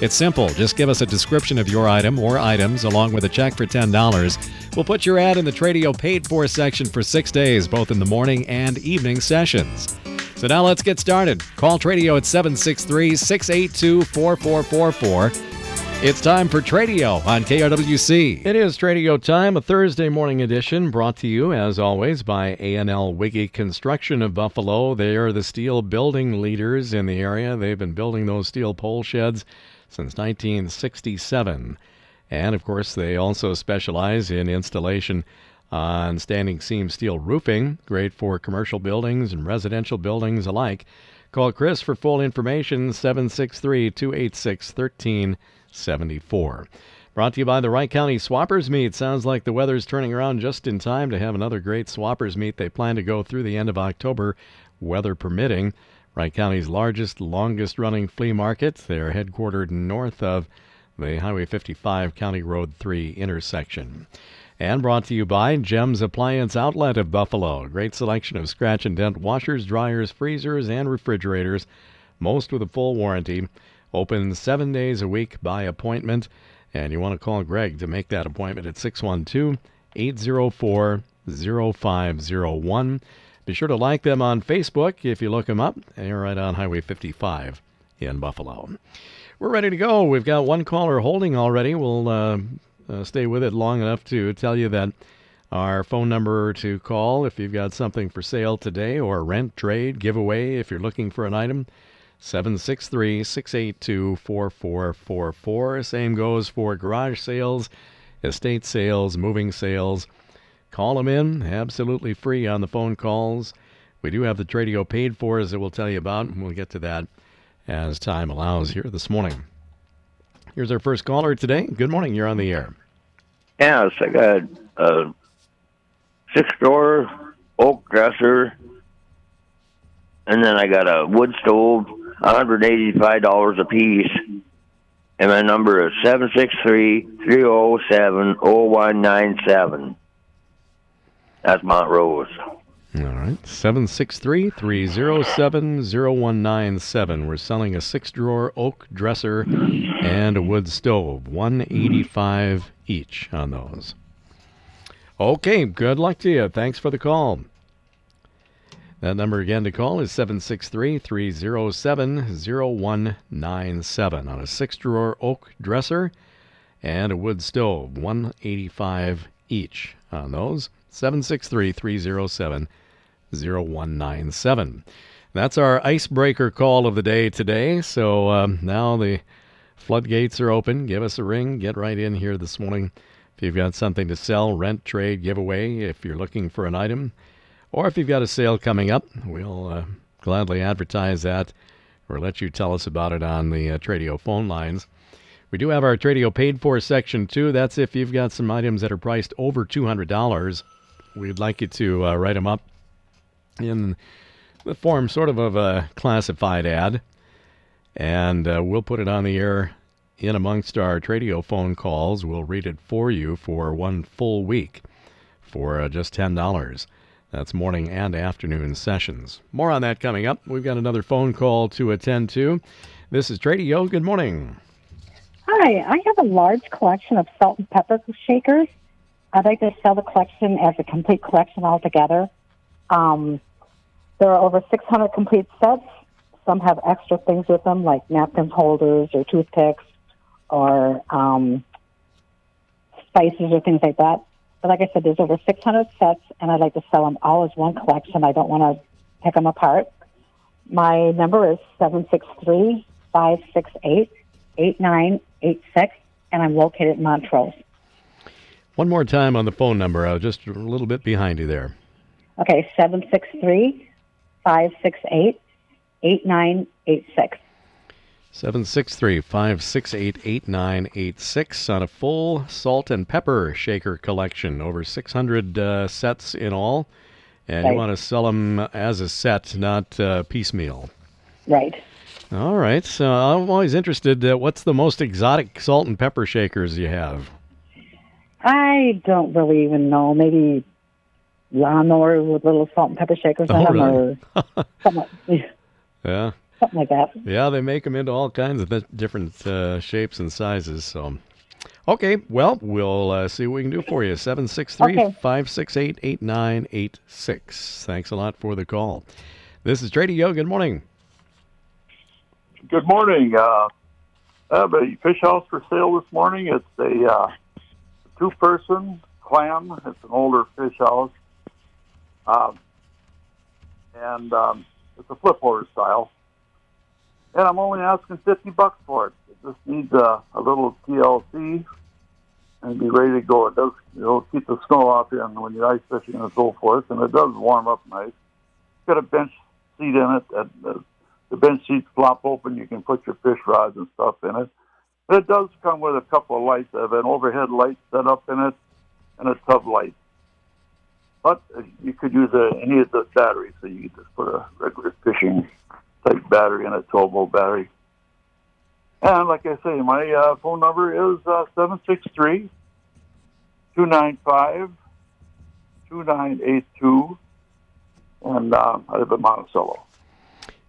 It's simple. Just give us a description of your item or items along with a check for $10. We'll put your ad in the Tradio Paid For section for 6 days, both in the morning and evening sessions. So now let's get started. Call Tradio at 763-682-4444. It's time for Tradio on KRWC. It is Tradio time, a Thursday morning edition brought to you, as always, by A&L Wiggy Construction of Buffalo. They are the steel building leaders in the area. They've been building those steel pole sheds since 1967. And, of course, they also specialize in installation on standing seam steel roofing, great for commercial buildings and residential buildings alike. Call Chris for full information, 763-286-1374. Brought to you by the Wright County Swappers Meet. Sounds like the weather's turning around just in time to have another great Swappers Meet. They plan to go through the end of October, weather permitting. Wright County's largest, longest-running flea market. They're headquartered north of the Highway 55 County Road 3 intersection. And brought to you by GEMS Appliance Outlet of Buffalo. Great selection of scratch and dent washers, dryers, freezers, and refrigerators, most with a full warranty. Open 7 days a week by appointment, and you want to call Greg to make that appointment at 612-804-0501. Be sure to like them on Facebook if you look them up. They're right on Highway 55 in Buffalo. We're ready to go. We've got one caller holding already. We'll stay with it long enough to tell you that our phone number to call if you've got something for sale today or rent, trade, giveaway if you're looking for an item, 763-682-4444. Same goes for garage sales, estate sales, moving sales. Call them in, absolutely free on the phone calls. We do have the Tradio Paid For, as it will tell you about, and we'll get to that as time allows here this morning. Here's our first caller today. Good morning. You're on the air. Yes, I got a six-door oak dresser, and then I got a wood stove, $185 a piece, and my number is 763-307-0197. That's Mount Rose. All right, 763-307-0197. We're selling a six-drawer oak dresser and a wood stove, $185 each on those. Okay, good luck to you. Thanks for the call. That number again to call is 763-307-0197 on a six-drawer oak dresser and a wood stove, $185 each on those. 763-307-0197. That's our icebreaker call of the day today. So now the floodgates are open. Give us a ring. Get right in here this morning. If you've got something to sell, rent, trade, giveaway, if you're looking for an item, or if you've got a sale coming up, we'll gladly advertise that or let you tell us about it on the Tradio phone lines. We do have our Tradio Paid For section, too. That's if you've got some items that are priced over $200. We'd like you to write them up in the form sort of a classified ad, and we'll put it on the air in amongst our Tradio phone calls. We'll read it for you for one full week for just $10. That's morning and afternoon sessions. More on that coming up. We've got another phone call to attend to. This is Tradio. Good morning. Hi. I have a large collection of salt and pepper shakers. I'd like to sell the collection as a complete collection altogether. There are over 600 complete sets. Some have extra things with them, like napkin holders or toothpicks or spices or things like that. But like I said, there's over 600 sets, and I'd like to sell them all as one collection. I don't want to pick them apart. My number is 763-568-8986, and I'm located in Montrose. One more time on the phone number. I was just a little bit behind you there. Okay, 763-568-8986. 763-568-8986 on a full salt and pepper shaker collection. Over 600 sets in all. And right. You want to sell them as a set, not piecemeal. Right. All right. So I'm always interested, what's the most exotic salt and pepper shakers you have? I don't really even know. Maybe lawnmowers with little salt and pepper shakers on them, or something like, yeah. Something like that. Yeah, they make them into all kinds of different shapes and sizes. So, okay, well, we'll see what we can do for you. 763-568-8986. Thanks a lot for the call. This is Trady Yo. Good morning. Good morning. I have a fish house for sale this morning. It's a two-person clam. It's an older fish house. And it's a flip order style. And I'm only asking $50 for it. It just needs a little TLC and be ready to go. It does, it'll keep the snow off you when you're ice fishing and so forth, and it does warm up nice. It's got a bench seat in it. The bench seats flop open. You can put your fish rods and stuff in it. But it does come with a couple of lights. I have an overhead light set up in it and a tub light. But you could use any of the batteries, so you could just put a regular fishing-type battery and a 12-volt battery. And like I say, my phone number is 763-295-2982, and I live in Monticello.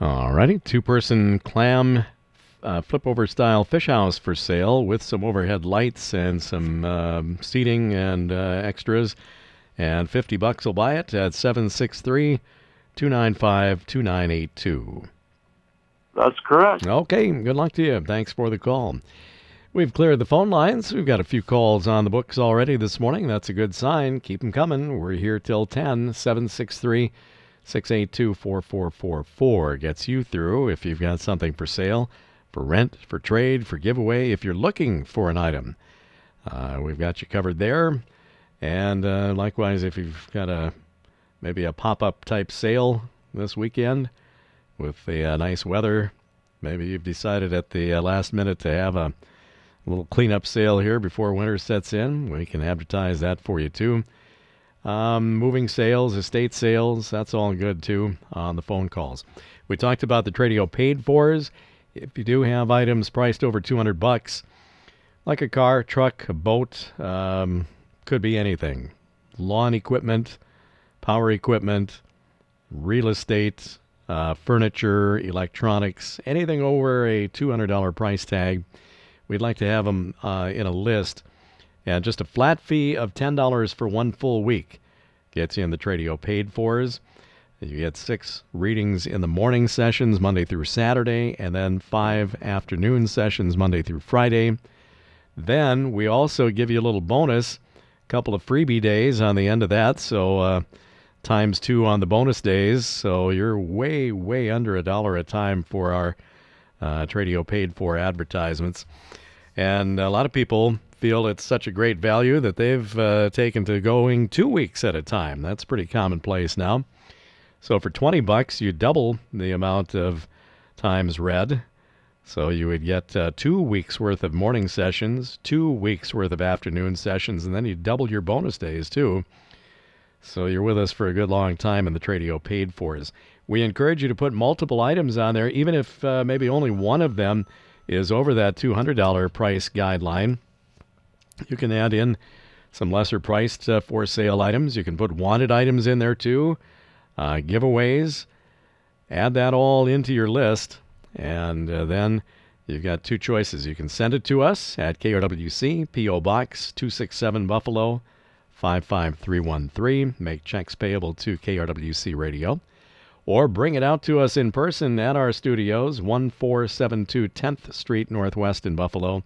All righty, two-person clam flip-over-style fish house for sale with some overhead lights and some seating and extras. And $50 will buy it at 763-295-2982. That's correct. Okay, good luck to you. Thanks for the call. We've cleared the phone lines. We've got a few calls on the books already this morning. That's a good sign. Keep them coming. We're here till 10. 763-682-4444 gets you through if you've got something for sale, for rent, for trade, for giveaway, if you're looking for an item. We've got you covered there. And likewise, if you've got maybe a pop-up type sale this weekend with the nice weather, maybe you've decided at the last minute to have a little cleanup sale here before winter sets in, we can advertise that for you too. Moving sales, estate sales, that's all good too on the phone calls. We talked about the Tradio paid-fors. If you do have items priced over $200, like a car, truck, a boat, could be anything. Lawn equipment, power equipment, real estate, furniture, electronics, anything over a $200 price tag. We'd like to have them in a list. And just a flat fee of $10 for one full week gets you in the Tradio paid-fors. You get 6 readings in the morning sessions, Monday through Saturday, and then 5 afternoon sessions, Monday through Friday. Then we also give you a little bonus, couple of freebie days on the end of that, so times 2 on the bonus days, so you're way, way under $1 a time for our Tradio paid-for advertisements. And a lot of people feel it's such a great value that they've taken to going 2 weeks at a time. That's pretty commonplace now. So for $20, you double the amount of times read. So you would get 2 weeks' worth of morning sessions, 2 weeks' worth of afternoon sessions, and then you double your bonus days, too. So you're with us for a good long time in the Tradio paid-fors. We encourage you to put multiple items on there, even if maybe only one of them is over that $200 price guideline. You can add in some lesser-priced for-sale items. You can put wanted items in there, too, giveaways. Add that all into your list. And then you've got 2 choices. You can send it to us at KRWC, P.O. Box 267 Buffalo 55313. Make checks payable to KRWC Radio. Or bring it out to us in person at our studios, 1472 10th Street Northwest in Buffalo.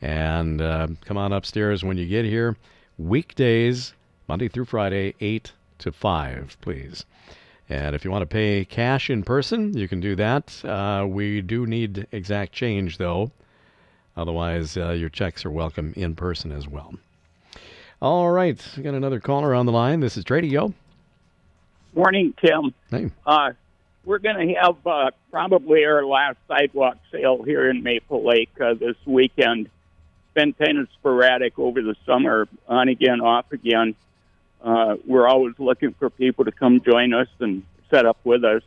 And come on upstairs when you get here. Weekdays, Monday through Friday, 8 to 5, please. And if you want to pay cash in person, you can do that. We do need exact change, though. Otherwise, your checks are welcome in person as well. All right. We got another caller on the line. This is Trady Yo. Morning, Tim. Hey. We're going to have probably our last sidewalk sale here in Maple Lake this weekend. It's been kind of sporadic over the summer, on again, off again. We're always looking for people to come join us and set up with us.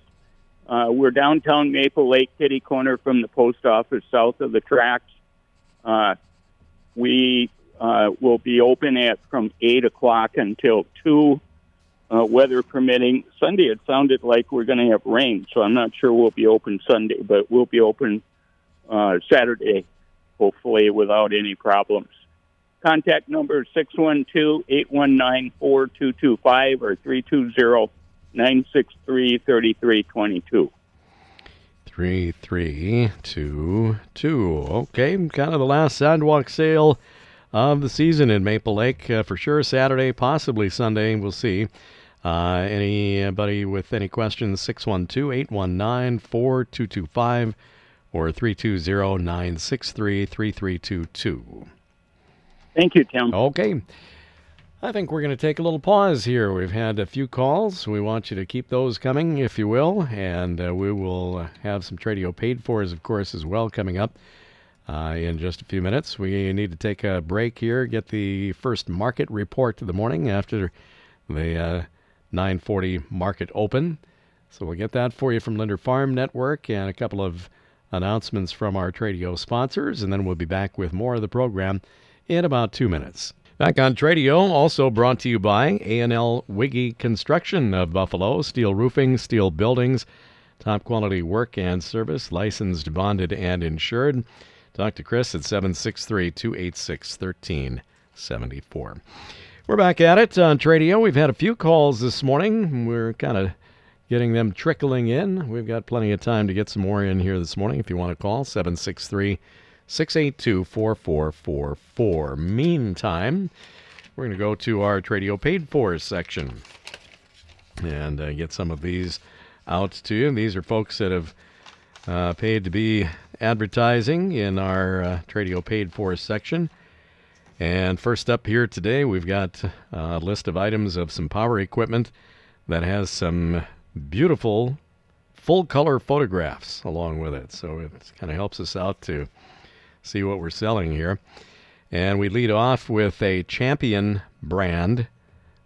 We're downtown Maple Lake, kitty corner from the post office, south of the tracks. We will be open from 8 o'clock until 2, weather permitting. Sunday, it sounded like we're going to have rain, so I'm not sure we'll be open Sunday, but we'll be open Saturday, hopefully, without any problems. Contact number 612-819-4225 or 320-963-3322. 3322. Okay, kind of the last sidewalk sale of the season in Maple Lake for sure. Saturday, possibly Sunday. We'll see. Anybody with any questions? 612-819-4225 or 320-963-3322. Thank you, Tim. Okay. I think we're going to take a little pause here. We've had a few calls. We want you to keep those coming, if you will, and we will have some Tradio paid for, of course, as well, coming up in just a few minutes. We need to take a break here, get the first market report of the morning after the 9:40 market open. So we'll get that for you from Linder Farm Network and a couple of announcements from our Tradio sponsors, and then we'll be back with more of the program in about 2 minutes. Back on Tradio, also brought to you by A&L Wiggy Construction of Buffalo. Steel roofing, steel buildings, top quality work and service, licensed, bonded, and insured. Talk to Chris at 763-286-1374. We're back at it on Tradio. We've had a few calls this morning. We're kind of getting them trickling in. We've got plenty of time to get some more in here this morning if you want to call, 763-682-4444. Meantime, we're going to go to our Tradio Paid For section and get some of these out to you. These are folks that have paid to be advertising in our Tradio Paid For section. And first up here today, we've got a list of items of some power equipment that has some beautiful full-color photographs along with it. So it kind of helps us out to see what we're selling here. And we lead off with a Champion brand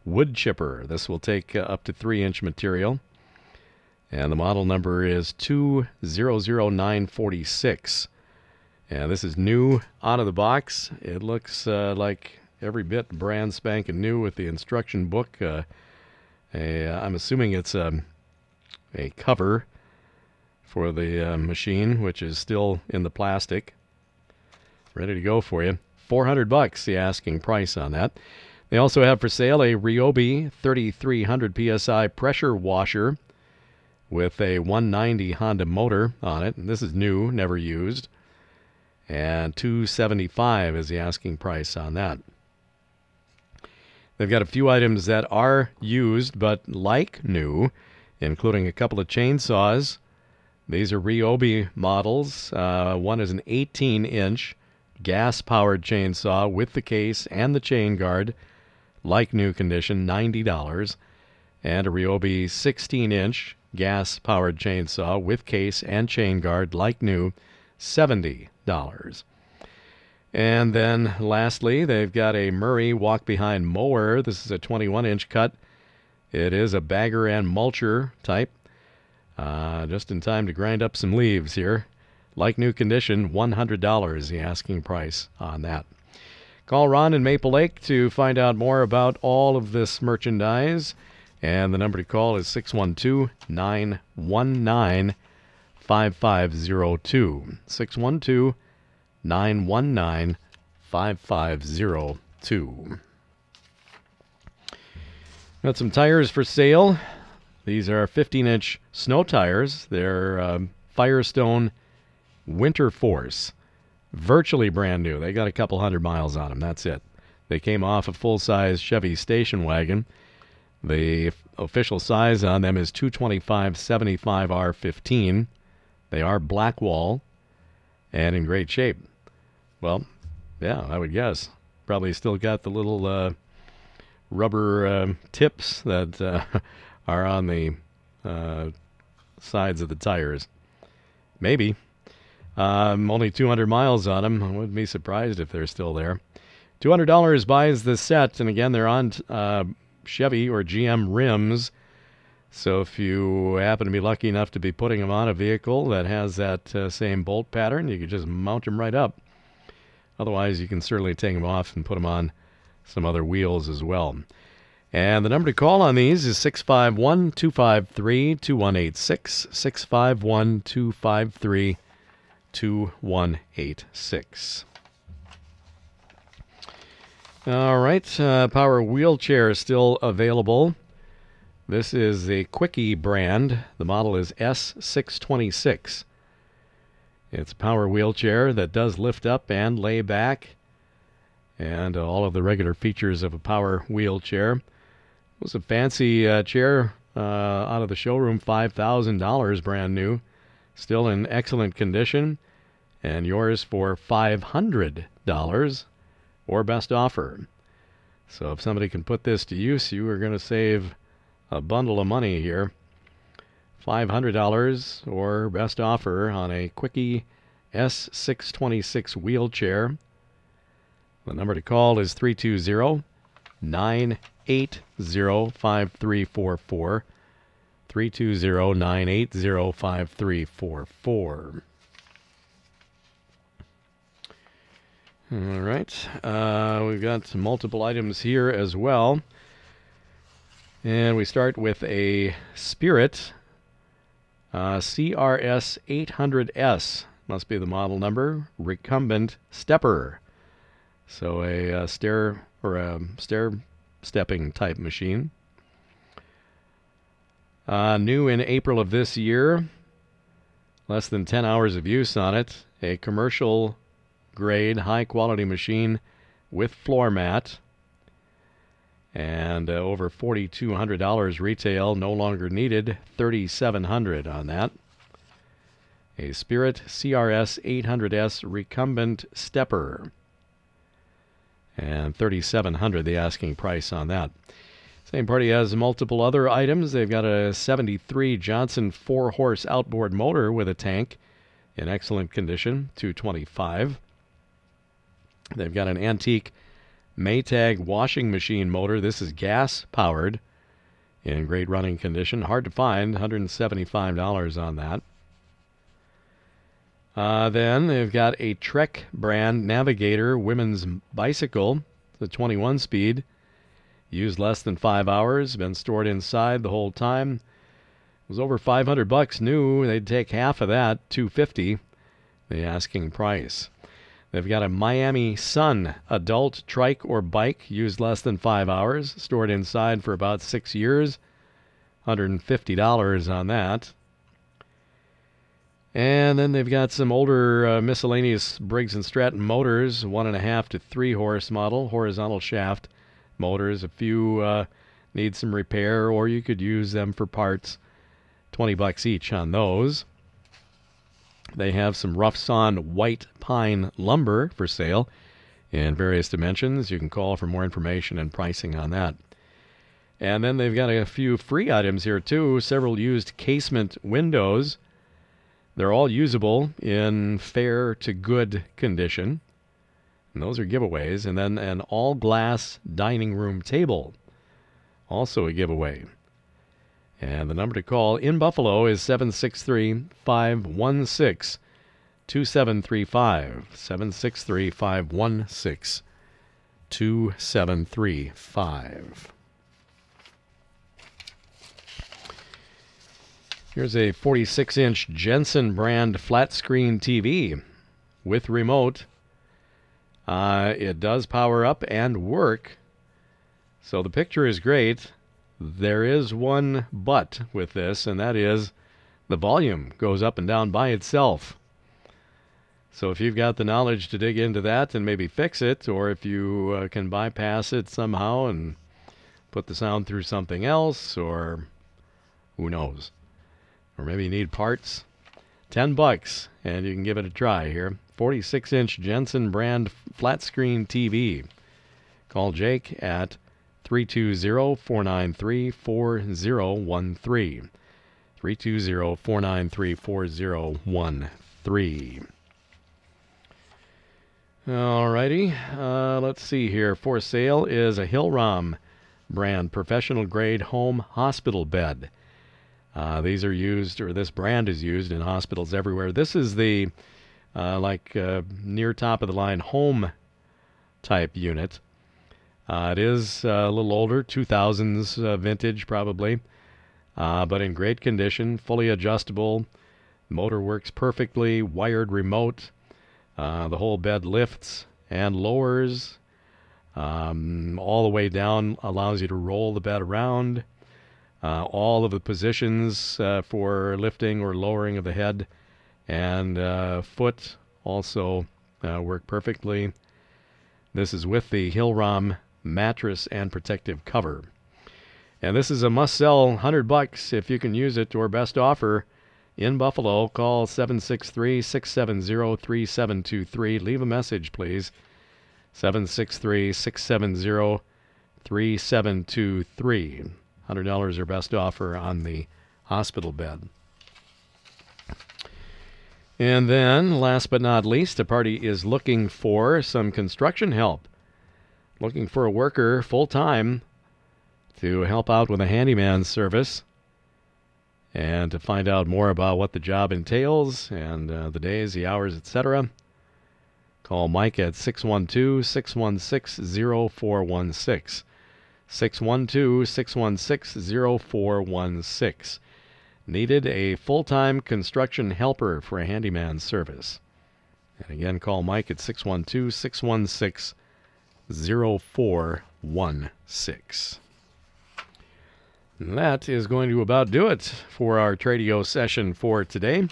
wood chipper. This will take up to 3-inch material. And the model number is 200946. And this is new out of the box. It looks like every bit brand spanking new with the instruction book. I'm assuming it's a cover for the machine, which is still in the plastic. Ready to go for you. $400, the asking price on that. They also have for sale a Ryobi 3300 PSI pressure washer with a 190 Honda motor on it. And this is new, never used. And $275 is the asking price on that. They've got a few items that are used but like new, including a couple of chainsaws. These are Ryobi models. One is an 18-inch. Gas-powered chainsaw with the case and the chain guard, like new condition, $90. And a Ryobi 16-inch gas-powered chainsaw with case and chain guard, like new, $70. And then lastly, they've got a Murray walk-behind mower. This is a 21-inch cut. It is a bagger and mulcher type. Just in time to grind up some leaves here. Like new condition, $100, the asking price on that. Call Ron in Maple Lake to find out more about all of this merchandise. And the number to call is 612-919-5502. 612-919-5502. Got some tires for sale. These are 15-inch snow tires. They're Firestone Winter Force, virtually brand new. They got a couple hundred miles on them. That's it. They came off a full-size Chevy station wagon. The official size on them is 225/75R15. They are black wall and in great shape. Well, yeah, I would guess. Probably still got the little rubber tips that are on the sides of the tires. Maybe. Only 200 miles on them. I wouldn't be surprised if they're still there. $200 buys the set, and again, they're on Chevy or GM rims. So if you happen to be lucky enough to be putting them on a vehicle that has that same bolt pattern, you can just mount them right up. Otherwise, you can certainly take them off and put them on some other wheels as well. And the number to call on these is 651-253-2186, 651-253-2186. All right, power wheelchair is still available. This is the Quickie brand. The model is S626. It's a power wheelchair that does lift up and lay back, and all of the regular features of a power wheelchair. It was a fancy chair out of the showroom, $5,000, brand new. Still in excellent condition, and yours for $500 or best offer. So if somebody can put this to use, you are going to save a bundle of money here. $500 or best offer on a Quickie S626 wheelchair. The number to call is 320-980-5344, 320-980-5344. All right, we've got multiple items here as well. And we start with a Spirit CRS 800S, must be the model number, recumbent stepper. So a stair stepping type machine. New in April of this year, less than 10 hours of use on it. A commercial grade, high quality machine with floor mat. And over $4,200 retail, no longer needed, $3,700 on that. A Spirit CRS 800S recumbent stepper. And $3,700 the asking price on that. Same party has multiple other items. They've got a 73 Johnson 4-horse outboard motor with a tank in excellent condition, $225. They've got an antique Maytag washing machine motor. This is gas powered, in great running condition. Hard to find, $175 on that. Then they've got a Trek brand Navigator women's bicycle, the 21 speed. Used less than 5 hours, been stored inside the whole time. It was over $500 new. They'd take half of that, $250, the asking price. They've got a Miami Sun adult trike or bike, used less than 5 hours, stored inside for about 6 years, $150 on that. And then they've got some older miscellaneous Briggs & Stratton motors, 1.5 to 3 horse model, horizontal shaft motors. A few need some repair, or you could use them for parts, $20 each on those. They have some rough sawn white pine lumber for sale in various dimensions. You can call for more information and pricing on that. And then they've got a few free items here too, several used casement windows. They're all usable in fair to good condition. And those are giveaways. And then an all-glass dining room table, also a giveaway. And the number to call in Buffalo is 763-516-2735, 763-516-2735. Here's a 46-inch Jensen brand flat-screen TV with remote. It does power up and work, so the picture is great. There is one but with this, and that is the volume goes up and down by itself. So if you've got the knowledge to dig into that and maybe fix it, or if you can bypass it somehow and put the sound through something else, or who knows, or maybe you need parts, $10 and you can give it a try here. 46-inch Jensen brand flat screen TV. Call Jake at 320-493-4013. 320-493-4013. Alrighty, let's see here. For sale is a Hillrom brand professional grade home hospital bed. These are used, or this brand is used in hospitals everywhere. This is the near top of the line home type unit. It is a little older, 2000s vintage probably, but in great condition, fully adjustable. Motor works perfectly, wired remote. The whole bed lifts and lowers all the way down, allows you to roll the bed around. All of the positions for lifting or lowering of the head and foot also work perfectly. This is with the Hillrom mattress and protective cover. And this is a must-sell, $100 if you can use it, or best offer in Buffalo. Call 763-670-3723. Leave a message, please. 763-670-3723. $100 or best offer on the hospital bed. And then, last but not least, the party is looking for some construction help. Looking for a worker full-time to help out with a handyman service. And to find out more about what the job entails and the days, the hours, etc., call Mike at 612-616-0416. 612-616-0416. Needed a full-time construction helper for a handyman service. And again, call Mike at 612-616-0416. And that is going to about do it for our Tradio session for today.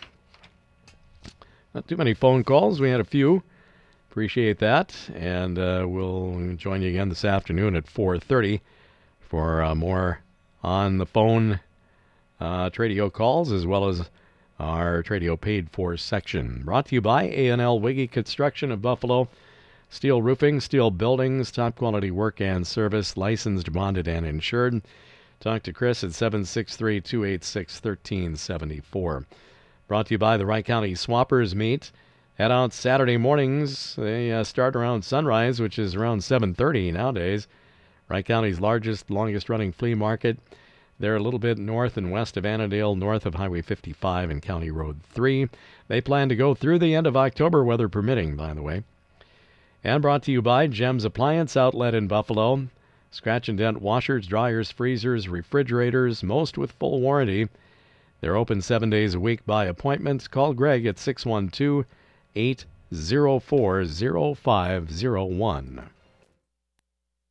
Not too many phone calls. We had a few. Appreciate that. And we'll join you again this afternoon at 4:30 for more on-the-phone Tradio calls, as well as our Tradio paid-for section. Brought to you by A&L Wiggy Construction of Buffalo. Steel roofing, steel buildings, top-quality work and service, licensed, bonded, and insured. Talk to Chris at 763-286-1374. Brought to you by the Wright County Swappers Meet. Head out Saturday mornings. They start around sunrise, which is around 7:30 nowadays. Wright County's largest, longest-running flea market. They're a little bit north and west of Annandale, north of Highway 55 and County Road 3. They plan to go through the end of October, weather permitting, by the way. And brought to you by GEMS Appliance Outlet in Buffalo. Scratch and dent washers, dryers, freezers, refrigerators, most with full warranty. They're open 7 days a week by appointment. Call Greg at 612-804-0501.